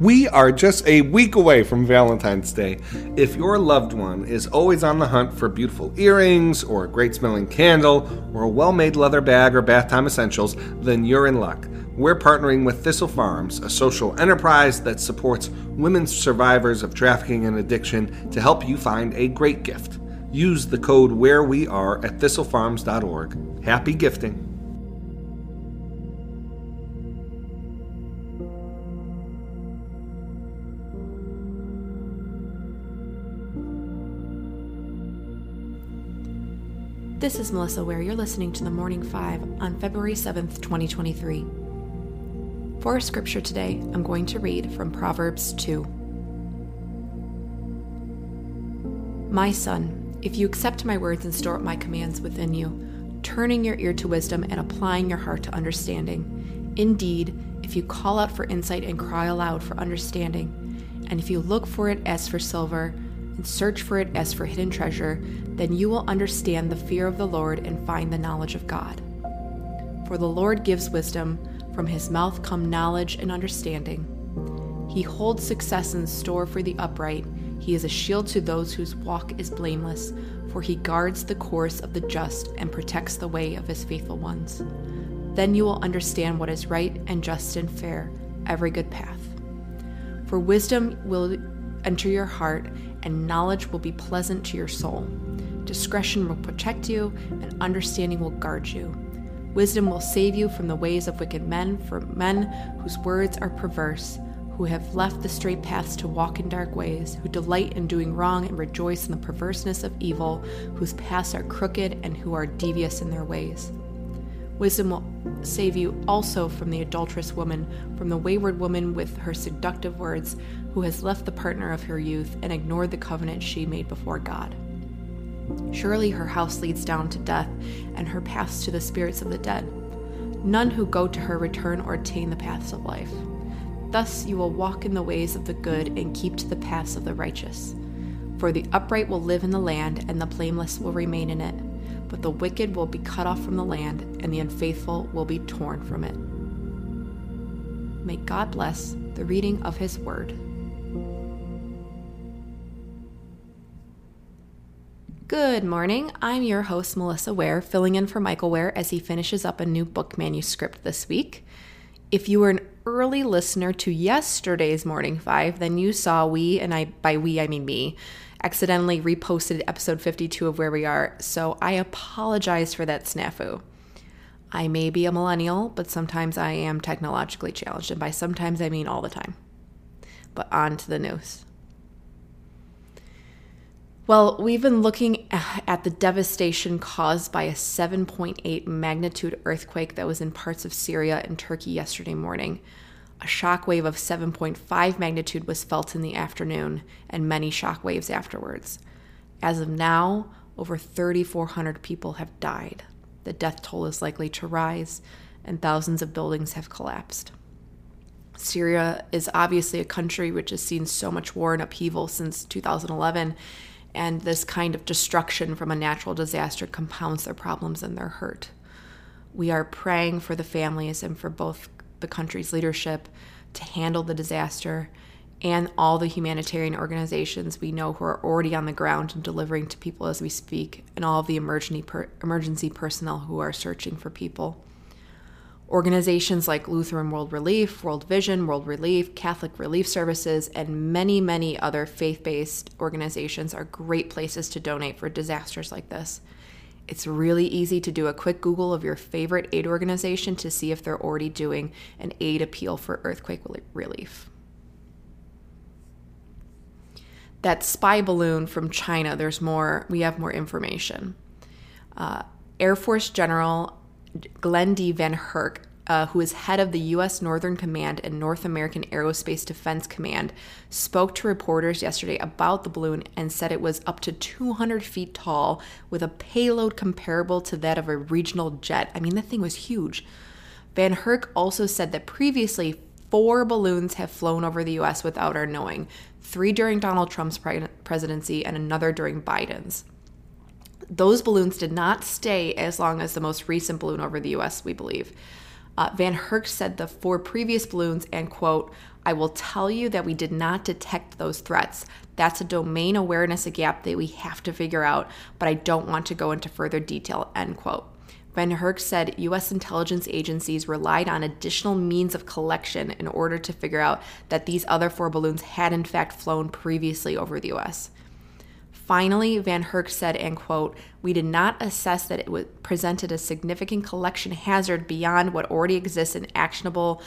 We are just a week away from Valentine's Day. If your loved one is always on the hunt for beautiful earrings or a great-smelling candle or a well-made leather bag or bath time essentials, then you're in luck. We're partnering with Thistle Farms, a social enterprise that supports women survivors of trafficking and addiction, to help you find a great gift. Use the code Wear We Are at thistlefarms.org. Happy gifting. This is Melissa Ware. You're listening to The Morning Five on February 7th, 2023. For our scripture today, I'm going to read from Proverbs 2. My son, if you accept my words and store up my commands within you, turning your ear to wisdom and applying your heart to understanding. Indeed, if you call out for insight and cry aloud for understanding, and if you look for it as for silver, and search for it as for hidden treasure, then you will understand the fear of the Lord and find the knowledge of God. For the Lord gives wisdom, from his mouth come knowledge and understanding. He holds success in store for the upright. He is a shield to those whose walk is blameless, for he guards the course of the just and protects the way of his faithful ones. Then you will understand what is right and just and fair, every good path. For wisdom will enter your heart, and knowledge will be pleasant to your soul. Discretion will protect you, and understanding will guard you. Wisdom will save you from the ways of wicked men, from men whose words are perverse, who have left the straight paths to walk in dark ways, who delight in doing wrong and rejoice in the perverseness of evil, whose paths are crooked and who are devious in their ways. Wisdom will save you also from the adulterous woman, from the wayward woman with her seductive words, who has left the partner of her youth and ignored the covenant she made before God. Surely her house leads down to death, and her paths to the spirits of the dead. None who go to her return or attain the paths of life. Thus you will walk in the ways of the good and keep to the paths of the righteous. For the upright will live in the land, and the blameless will remain in it. But the wicked will be cut off from the land, and the unfaithful will be torn from it. May God bless the reading of his word. Good morning. I'm your host, Melissa Ware, filling in for Michael Ware as he finishes up a new book manuscript this week. If you were an early listener to yesterday's Morning Five, then you saw I accidentally reposted episode 52 of Where We Are, so I apologize for that snafu. I may be a millennial, but sometimes I am technologically challenged, and by sometimes I mean all the time. But on to the news. Well, we've been looking at the devastation caused by a 7.8 magnitude earthquake that was in parts of Syria and Turkey yesterday morning. A shockwave of 7.5 magnitude was felt in the afternoon, and many shockwaves afterwards. As of now, over 3,400 people have died. The death toll is likely to rise, and thousands of buildings have collapsed. Syria is obviously a country which has seen so much war and upheaval since 2011, and this kind of destruction from a natural disaster compounds their problems and their hurt. We are praying for the families and for both the country's leadership to handle the disaster, and all the humanitarian organizations we know who are already on the ground and delivering to people as we speak, and all of the emergency personnel who are searching for people. Organizations like Lutheran World Relief, World Vision, World Relief, Catholic Relief Services, and many, many other faith-based organizations are great places to donate for disasters like this. It's really easy to do a quick Google of your favorite aid organization to see if they're already doing an aid appeal for earthquake relief. That spy balloon from China, there's more, we have more information. Air Force General Glen D. VanHerck, who is head of the U.S. Northern Command and North American Aerospace Defense Command, spoke to reporters yesterday about the balloon and said it was up to 200 feet tall with a payload comparable to that of a regional jet. I mean, that thing was huge. VanHerck also said that previously 4 balloons have flown over the U.S. without our knowing, 3 during Donald Trump's presidency and another during Biden's. Those balloons did not stay as long as the most recent balloon over the U.S., we believe. VanHerck said the 4 previous balloons, and quote, "I will tell you that we did not detect those threats. That's a domain awareness gap that we have to figure out, but I don't want to go into further detail," end quote. VanHerck said U.S. intelligence agencies relied on additional means of collection in order to figure out that these other 4 balloons had in fact flown previously over the U.S. Finally, VanHerck said, and quote, "We did not assess that it presented a significant collection hazard beyond what already exists in actionable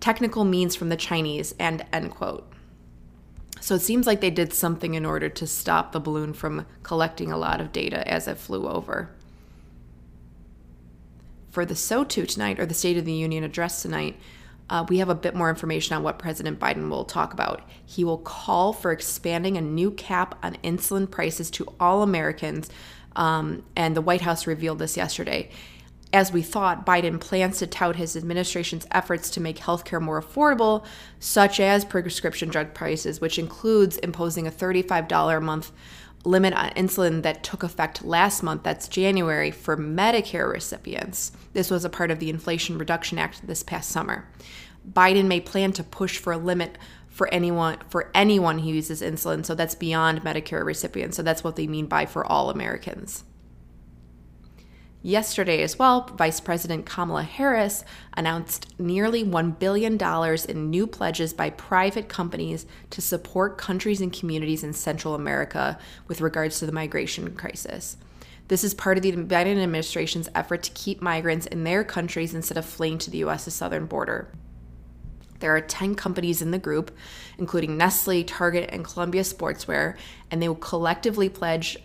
technical means from the Chinese," end quote. So it seems like they did something in order to stop the balloon from collecting a lot of data as it flew over. For the SO2 tonight, or the State of the Union address tonight, we have a bit more information on what President Biden will talk about. He will call for expanding a new cap on insulin prices to all Americans, and the White House revealed this yesterday. As we thought, Biden plans to tout his administration's efforts to make healthcare more affordable, such as prescription drug prices, which includes imposing a $35 a month limit on insulin that took effect last month, that's January, for Medicare recipients. This was a part of the Inflation Reduction Act this past summer. Biden may plan to push for a limit for anyone who uses insulin, so that's beyond Medicare recipients, so that's what they mean by for all Americans. Yesterday as well, Vice President Kamala Harris announced nearly $1 billion in new pledges by private companies to support countries and communities in Central America with regards to the migration crisis. This is part of the Biden administration's effort to keep migrants in their countries instead of fleeing to the U.S.'s southern border. There are 10 companies in the group, including Nestle, Target, and Columbia Sportswear, and they will collectively pledge,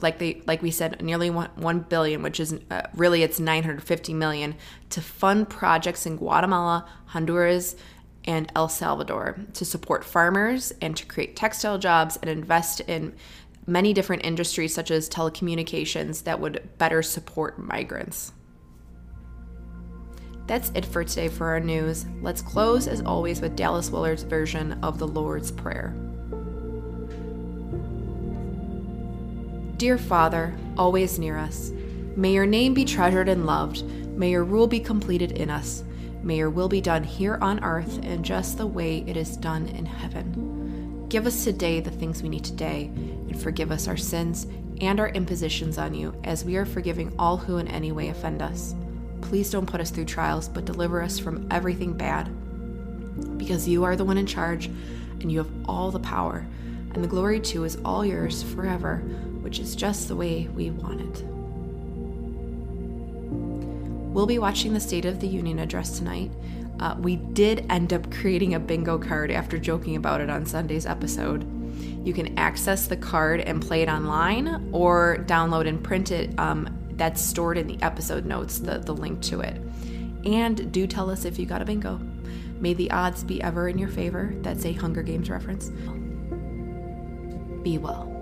like we said, nearly $1 billion, which is really it's $950 million, to fund projects in Guatemala, Honduras, and El Salvador to support farmers and to create textile jobs and invest in many different industries such as telecommunications that would better support migrants. That's it for today for our news. Let's close, as always, with Dallas Willard's version of the Lord's Prayer. Dear Father, always near us, may your name be treasured and loved. May your rule be completed in us. May your will be done here on earth in just the way it is done in heaven. Give us today the things we need today, and forgive us our sins and our impositions on you, as we are forgiving all who in any way offend us. Please don't put us through trials, but deliver us from everything bad, because you are the one in charge and you have all the power, and the glory too is all yours forever, which is just the way we want it. We'll be watching the State of the Union address tonight. We did end up creating a bingo card after joking about it on Sunday's episode. You can access the card and play it online, or download and print it. That's stored in the episode notes, the link to it. And do tell us if you got a bingo. May the odds be ever in your favor. That's a Hunger Games reference. Be well.